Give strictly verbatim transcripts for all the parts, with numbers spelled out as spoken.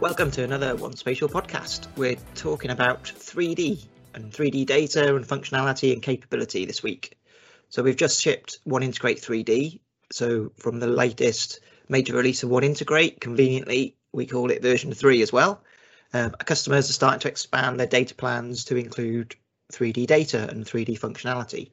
Welcome to another one Spatial podcast. We're talking about three D and three D data and functionality and capability this week. So we've just shipped one Integrate three D. So from the latest major release of one Integrate, conveniently, we call it version three as well. Um, our customers are starting to expand their data plans to include three D data and three D functionality.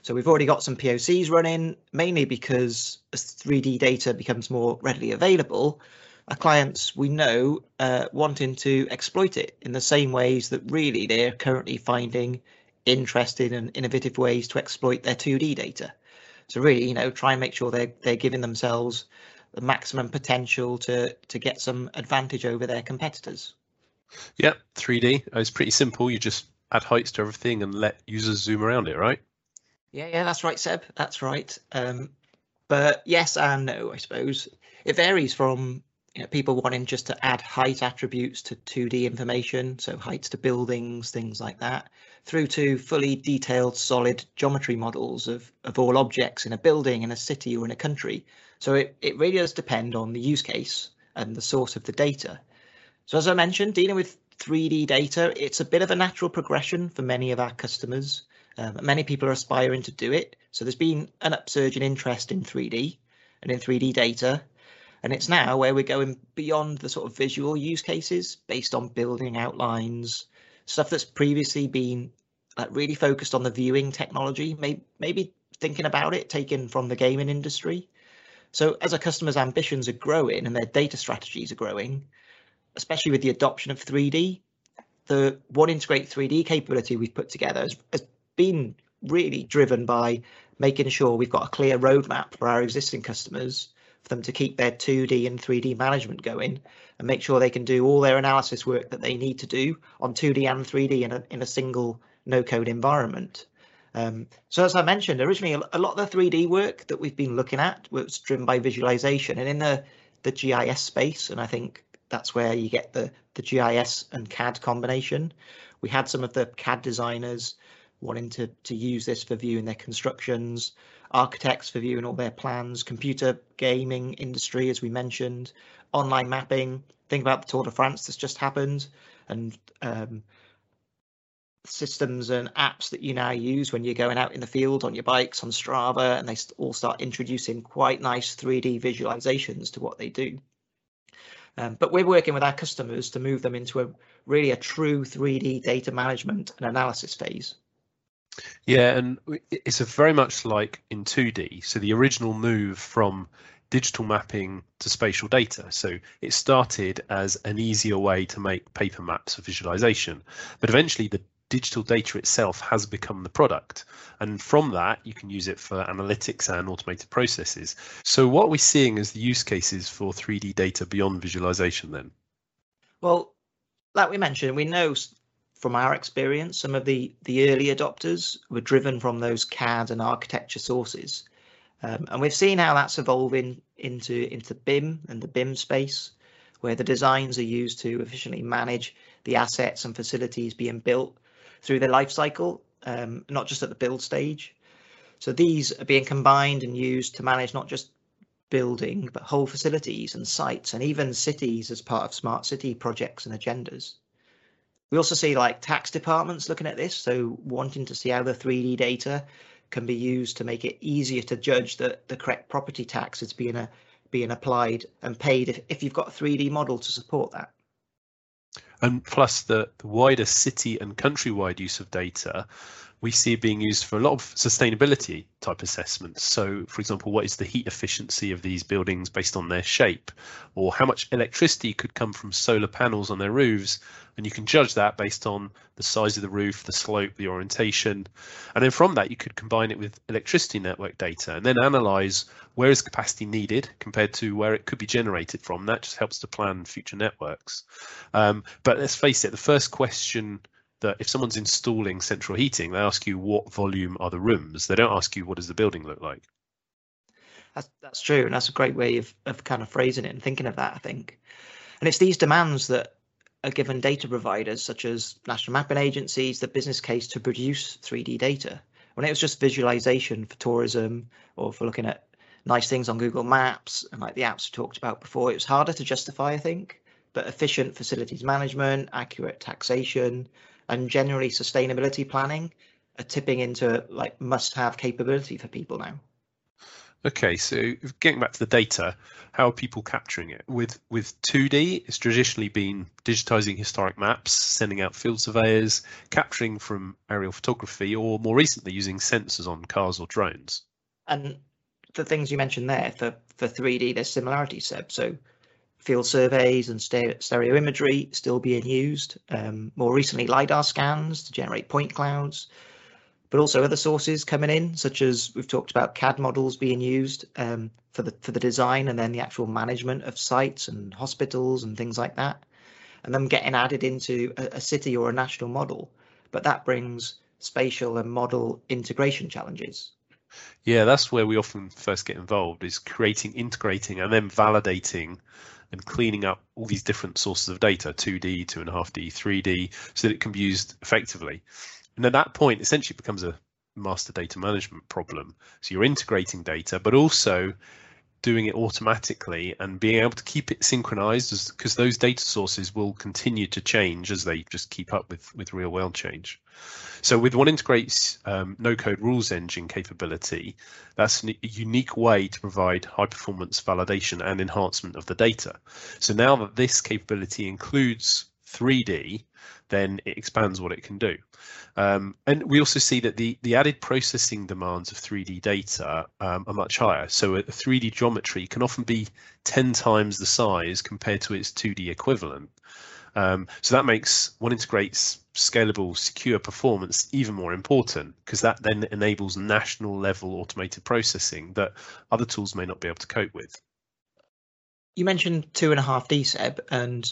So we've already got some P O Cs running, mainly because as three D data becomes more readily available, our clients, we know, uh, wanting to exploit it in the same ways that really they're currently finding interesting and innovative ways to exploit their two D data. So really, you know, try and make sure they're, they're giving themselves the maximum potential to, to get some advantage over their competitors. Yep, three D is pretty simple. You just add heights to everything and let users zoom around it, right? Yeah, yeah, that's right, Seb. That's right. Um, but yes and no, I suppose. It varies from You know, people wanting just to add height attributes to two D information, so heights to buildings, things like that, through to fully detailed solid geometry models of, of all objects in a building, in a city or in a country. So it, it really does depend on the use case and the source of the data. So as I mentioned, dealing with three D data, it's a bit of a natural progression for many of our customers. Um, many people are aspiring to do it. So there's been an upsurge in interest in three D and in three D data. And it's now where we're going beyond the sort of visual use cases based on building outlines, stuff that's previously been like really focused on the viewing technology, may, maybe thinking about it taken from the gaming industry. So as our customers' ambitions are growing and their data strategies are growing, especially with the adoption of three D, the one Integrate three D capability we've put together has, has been really driven by making sure we've got a clear roadmap for our existing customers, them to keep their two D and three D management going and make sure they can do all their analysis work that they need to do on two D and three D in a, in a single no-code environment. Um, so as I mentioned, originally a lot of the three D work that we've been looking at was driven by visualization and in the, the G I S space, and I think that's where you get the, the G I S and C A D combination. We had some of the C A D designers wanting to, to use this for viewing their constructions, architects for viewing all their plans, computer gaming industry, as we mentioned, online mapping. Think about the Tour de France that's just happened and um, systems and apps that you now use when you're going out in the field on your bikes, on Strava, and they all start introducing quite nice three D visualizations to what they do. Um, but we're working with our customers to move them into a really a true three D data management and analysis phase. Yeah, and it's a very much like in two D, so the original move from digital mapping to spatial data. So it started as an easier way to make paper maps for visualization, but eventually the digital data itself has become the product. And from that, you can use it for analytics and automated processes. So what are we seeing as the use cases for three D data beyond visualization then? Well, like we mentioned, we know from our experience, some of the, the early adopters were driven from those C A D and architecture sources. Um, and we've seen how that's evolving into, into B I M and the B I M space, where the designs are used to efficiently manage the assets and facilities being built through their life cycle, um, not just at the build stage. So these are being combined and used to manage not just building, but whole facilities and sites and even cities as part of smart city projects and agendas. We also see like tax departments looking at this, so wanting to see how the three D data can be used to make it easier to judge that the correct property tax is being, a, being applied and paid if, if you've got a three D model to support that. And plus the, the wider city and countrywide use of data, we see it being used for a lot of sustainability type assessments. So, for example, what is the heat efficiency of these buildings based on their shape, or how much electricity could come from solar panels on their roofs? And you can judge that based on the size of the roof, the slope, the orientation. And then from that, you could combine it with electricity network data and then analyze where is capacity needed compared to where it could be generated from. That just helps to plan future networks. Um, but let's face it, the first question that if someone's installing central heating, they ask you what volume are the rooms. They don't ask you what does the building look like. That's, that's true, and that's a great way of, of kind of phrasing it and thinking of that, I think. And it's these demands that are given data providers such as national mapping agencies the business case to produce three D data. When it was just visualization for tourism or for looking at nice things on Google Maps and like the apps we talked about before, it was harder to justify, I think. but efficient facilities management, accurate taxation, and generally sustainability planning are tipping into like must-have capability for people now. Okay, so getting back to the data, how are people capturing it? With with two D, it's traditionally been digitizing historic maps, sending out field surveyors, capturing from aerial photography, or more recently using sensors on cars or drones. And the things you mentioned there, for, for three D, there's similarities, Seb. So field surveys and stereo imagery still being used. Um, more recently, LIDAR scans to generate point clouds. But also other sources coming in, such as we've talked about C A D models being used um, for the for the design and then the actual management of sites and hospitals and things like that, and them getting added into a, a city or a national model. But that brings spatial and model integration challenges. Yeah, that's where we often first get involved, is creating, integrating, and then validating and cleaning up all these different sources of data, two D, two and a half D, three D, so that it can be used effectively. And at that point, essentially it becomes a master data management problem. So you're integrating data, but also doing it automatically and being able to keep it synchronized, because those data sources will continue to change as they just keep up with, with real world change. So with one Integrate's um, no-code rules engine capability, that's a unique way to provide high-performance validation and enhancement of the data. So now that this capability includes three D, then it expands what it can do. Um, and we also see that the, the added processing demands of three D data um, are much higher. So a three D geometry can often be ten times the size compared to its two D equivalent. Um, so that makes one Integrate's scalable, secure performance even more important, because that then enables national level automated processing that other tools may not be able to cope with. You mentioned two and a half D, Seb, and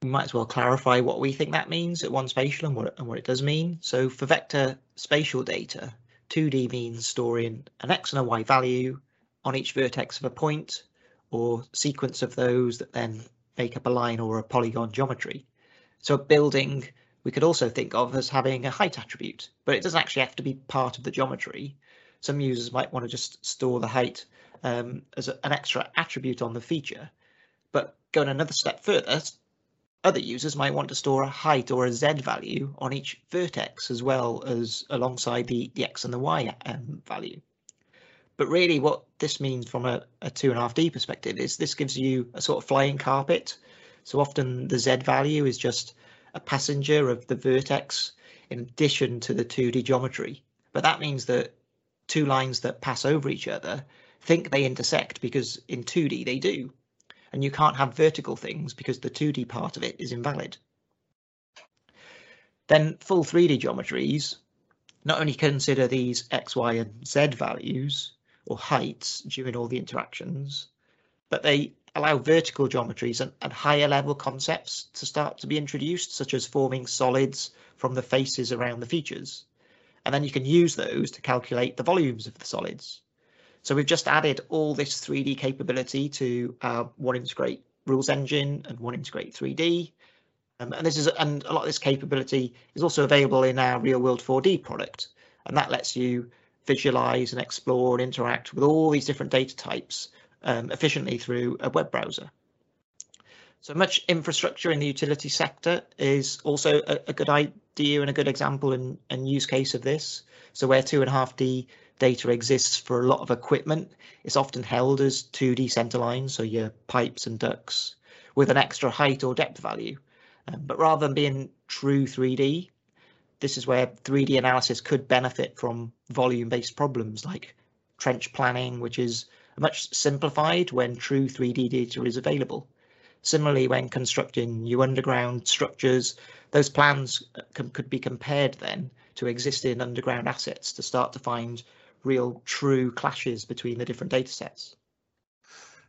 we might as well clarify what we think that means at one Spatial and what, and what it does mean. So for vector spatial data, two D means storing an X and a Y value on each vertex of a point or sequence of those that then make up a line or a polygon geometry. So a building we could also think of as having a height attribute, but it doesn't actually have to be part of the geometry. Some users might want to just store the height um, as a, an extra attribute on the feature, but going another step further, other users might want to store a height or a Z value on each vertex as well as alongside the, the X and the Y um, value. But really what this means from a, a two and a half D perspective is this gives you a sort of flying carpet. So often the Z value is just a passenger of the vertex in addition to the two D geometry. But that means that two lines that pass over each other think they intersect, because in two D they do. And you can't have vertical things because the two D part of it is invalid. Then full three D geometries not only consider these X, Y and Z values or heights during all the interactions, but they allow vertical geometries and, and higher level concepts to start to be introduced, such as forming solids from the faces around the features. And then you can use those to calculate the volumes of the solids. So we've just added all this three D capability to uh, one Integrate rules engine and one Integrate three D. Um, and this is and a lot of this capability is also available in our real world four D product. And that lets you visualize and explore and interact with all these different data types um, efficiently through a web browser. So much infrastructure in the utility sector is also a, a good idea and a good example and, and use case of this. So where two and a half D data exists for a lot of equipment, it's often held as two D center lines, so your pipes and ducts, with an extra height or depth value. Um, but rather than being true three D, this is where three D analysis could benefit from volume-based problems like trench planning, which is much simplified when true three D data is available. Similarly, when constructing new underground structures, those plans can, could be compared then to existing underground assets to start to find real true clashes between the different data sets.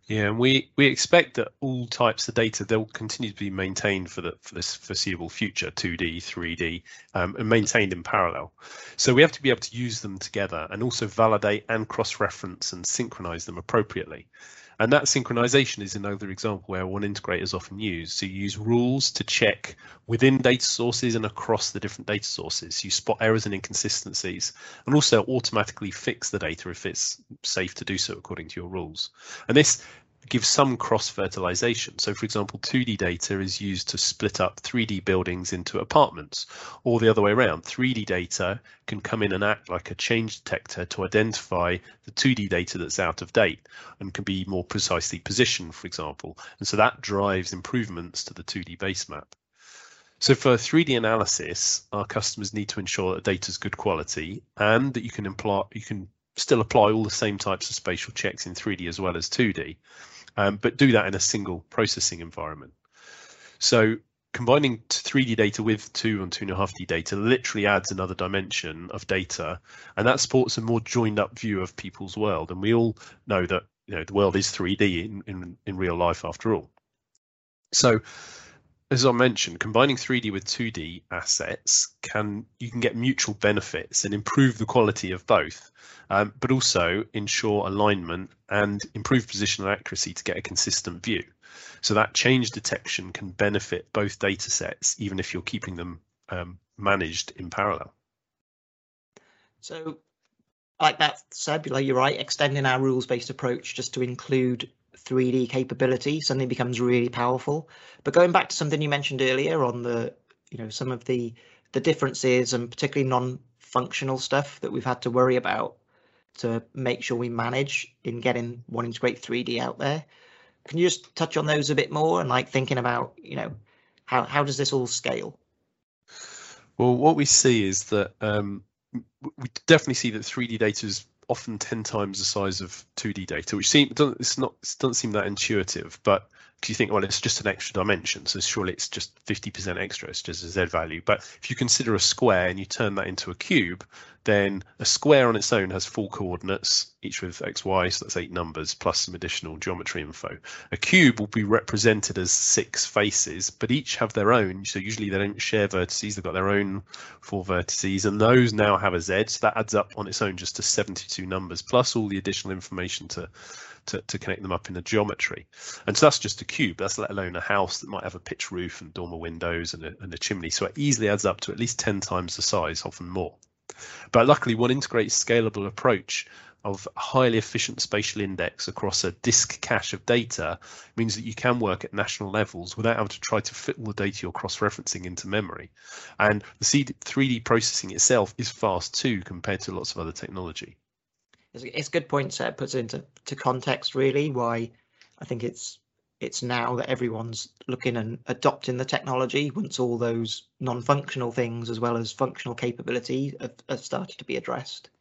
Yeah, and we we expect that all types of data, they'll continue to be maintained for the for this foreseeable future, two D, three D, um, and maintained in parallel. So we have to be able to use them together and also validate and cross-reference and synchronize them appropriately. And that synchronization is another example where one Integrate is often used. So you use rules to check within data sources and across the different data sources. You spot errors and inconsistencies and also automatically fix the data if it's safe to do so according to your rules. And this give some cross-fertilization. So for example, two D data is used to split up three D buildings into apartments, or the other way around. three D data can come in and act like a change detector to identify the two D data that's out of date and can be more precisely positioned, for example. And so that drives improvements to the two D base map. So for three D analysis, our customers need to ensure that data is good quality and that you can imply, you can still apply all the same types of spatial checks in three D as well as two D, um, but do that in a single processing environment. So combining three D data with two and two and a half D data literally adds another dimension of data, and that supports a more joined up view of people's world. And we all know that, you know, the world is three D in, in, in real life after all. So as I mentioned, combining three D with two D assets can, you can get mutual benefits and improve the quality of both, um, but also ensure alignment and improve positional accuracy to get a consistent view. So that change detection can benefit both data sets, even if you're keeping them um, managed in parallel. So like that, Seb, you're right, extending our rules-based approach just to include three D capability, something becomes really powerful. But going back to something you mentioned earlier on the, you know, some of the the differences and particularly non-functional stuff that we've had to worry about to make sure we manage in getting one Integrate three D out there. Can you just touch on those a bit more and like thinking about, you know, how, how does this all scale? Well, what we see is that um, we definitely see that three D data is often ten times the size of two D data, which seem, it's not, it doesn't seem that intuitive, but if you think, well, it's just an extra dimension, so surely it's just fifty percent extra, it's just a Z value. But if you consider a square and you turn that into a cube, then a square on its own has four coordinates, each with X, Y, so that's eight numbers, plus some additional geometry info. A cube will be represented as six faces, but each have their own, so usually they don't share vertices, they've got their own four vertices, and those now have a Z, so that adds up on its own just to seventy-two numbers, plus all the additional information to To, to connect them up in a geometry. And so that's just a cube, that's let alone a house that might have a pitch roof and dormer windows and a, and a chimney. So it easily adds up to at least ten times the size, often more. But luckily, one Integrate scalable approach of highly efficient spatial index across a disk cache of data means that you can work at national levels without having to try to fit all the data you're cross-referencing into memory. And the three D processing itself is fast too, compared to lots of other technology. It's a good point, Seb, puts it into to context really why I think it's it's now that everyone's looking and adopting the technology once all those non-functional things as well as functional capability have, have started to be addressed.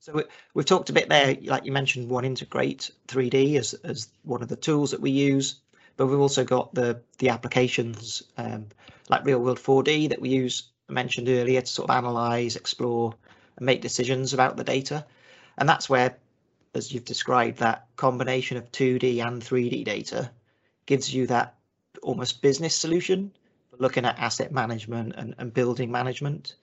So we, we've talked a bit there, like you mentioned, one Integrate three D as, as one of the tools that we use, but we've also got the, the applications um, like real world four D that we use, I mentioned earlier, to sort of analyse, explore and make decisions about the data. And that's where, as you've described, that combination of two D and three D data gives you that almost business solution for looking at asset management and, and building management.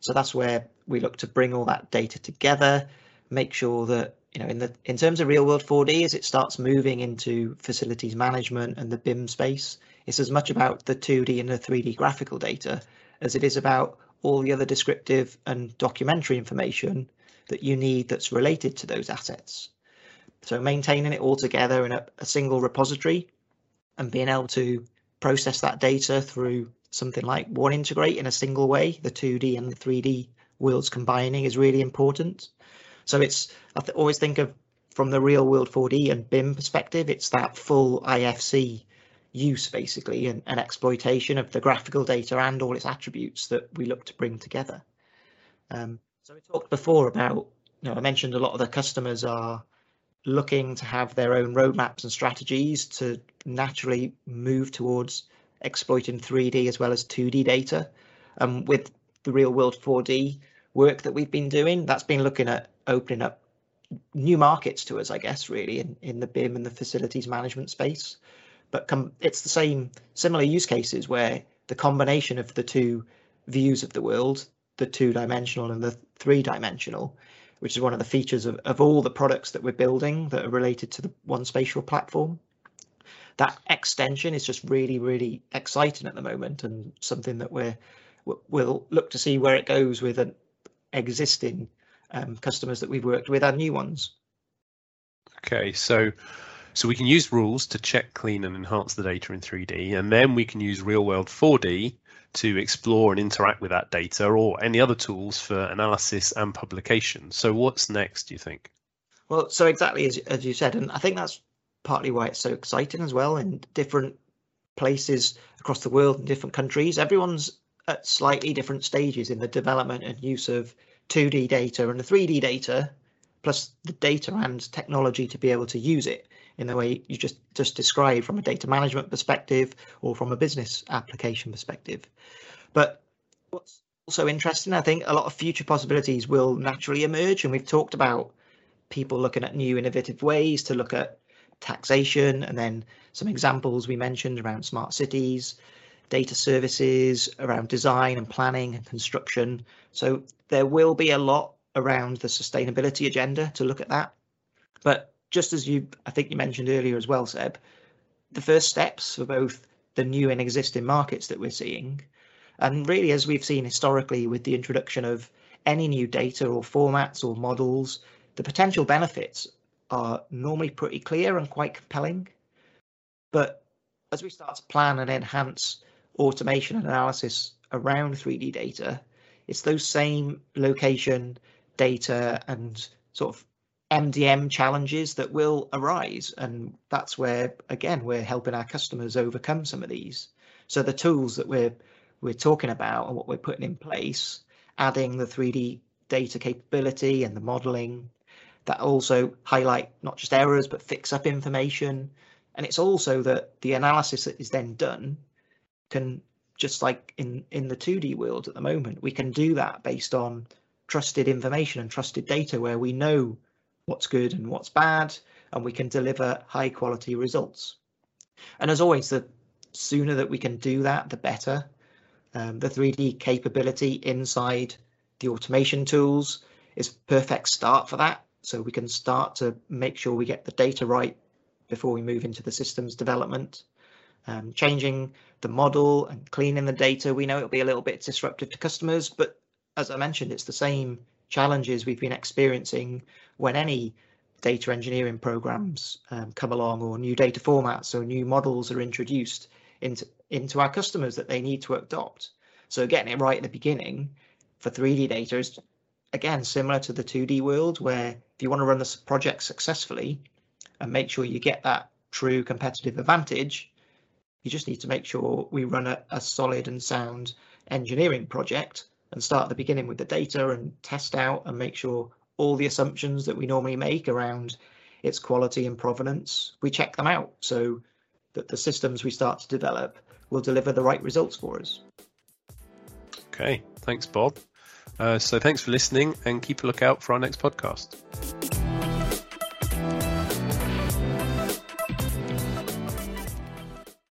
So that's where we look to bring all that data together, make sure that, you know, in the in terms of real world four D, as it starts moving into facilities management and the B I M space, it's as much about the two D and the three D graphical data as it is about all the other descriptive and documentary information that you need that's related to those assets. So maintaining it all together in a, a single repository and being able to process that data through something like one Integrate in a single way, the two D and the three D worlds combining is really important. So it's, I th- always think of from the real world four D and B I M perspective, it's that full I F C use basically and, and exploitation of the graphical data and all its attributes that we look to bring together. Um, So we talked before about, you know, I mentioned a lot of the customers are looking to have their own roadmaps and strategies to naturally move towards exploiting three D as well as two D data. And um, with the real world four D work that we've been doing, that's been looking at opening up new markets to us, I guess, really, in, in the B I M and the facilities management space. But com it's the same, similar use cases where the combination of the two views of the world, the two-dimensional and the three-dimensional, which is one of the features of, of all the products that we're building that are related to the one Spatial platform. That extension is just really, really exciting at the moment and something that we're, we'll look to see where it goes with an existing um, customers that we've worked with and new ones. Okay, so So we can use rules to check, clean and enhance the data in three D, and then we can use real world four D to explore and interact with that data or any other tools for analysis and publication. So what's next, do you think? Well, so exactly as, as you said, and I think that's partly why it's so exciting as well. In different places across the world, in different countries, everyone's at slightly different stages in the development and use of two D data and the three D data, plus the data and technology to be able to use it in the way you just just described from a data management perspective or from a business application perspective. But what's also interesting, I think a lot of future possibilities will naturally emerge, and we've talked about people looking at new innovative ways to look at taxation, and then some examples we mentioned around smart cities, data services, around design and planning and construction. So there will be a lot around the sustainability agenda to look at that. But just as you, I think you mentioned earlier as well, Seb, the first steps for both the new and existing markets that we're seeing, and really as we've seen historically with the introduction of any new data or formats or models, the potential benefits are normally pretty clear and quite compelling. But as we start to plan and enhance automation and analysis around three D data, it's those same location, data and sort of M D M challenges that will arise. And that's where, again, we're helping our customers overcome some of these. So the tools that we're we're talking about and what we're putting in place, adding the three D data capability and the modeling, that also highlight not just errors, but fix up information. And it's also that the analysis that is then done can, just like in, in the two D world at the moment, we can do that based on trusted information and trusted data where we know what's good and what's bad, and we can deliver high quality results. And as always, the sooner that we can do that, the better. Um, the three D capability inside the automation tools is a perfect start for that. So we can start to make sure we get the data right before we move into the systems development. Um, changing the model and cleaning the data, we know it'll be a little bit disruptive to customers, but as I mentioned, it's the same challenges we've been experiencing when any data engineering programs um, come along, or new data formats or new models are introduced into, into our customers that they need to adopt. So getting it right at the beginning for three D data is, again, similar to the two D world, where if you want to run this project successfully and make sure you get that true competitive advantage, you just need to make sure we run a, a solid and sound engineering project and start at the beginning with the data and test out and make sure all the assumptions that we normally make around its quality and provenance, we check them out so that the systems we start to develop will deliver the right results for us. Okay, thanks, Bob. Uh, so thanks for listening, and keep a lookout for our next podcast.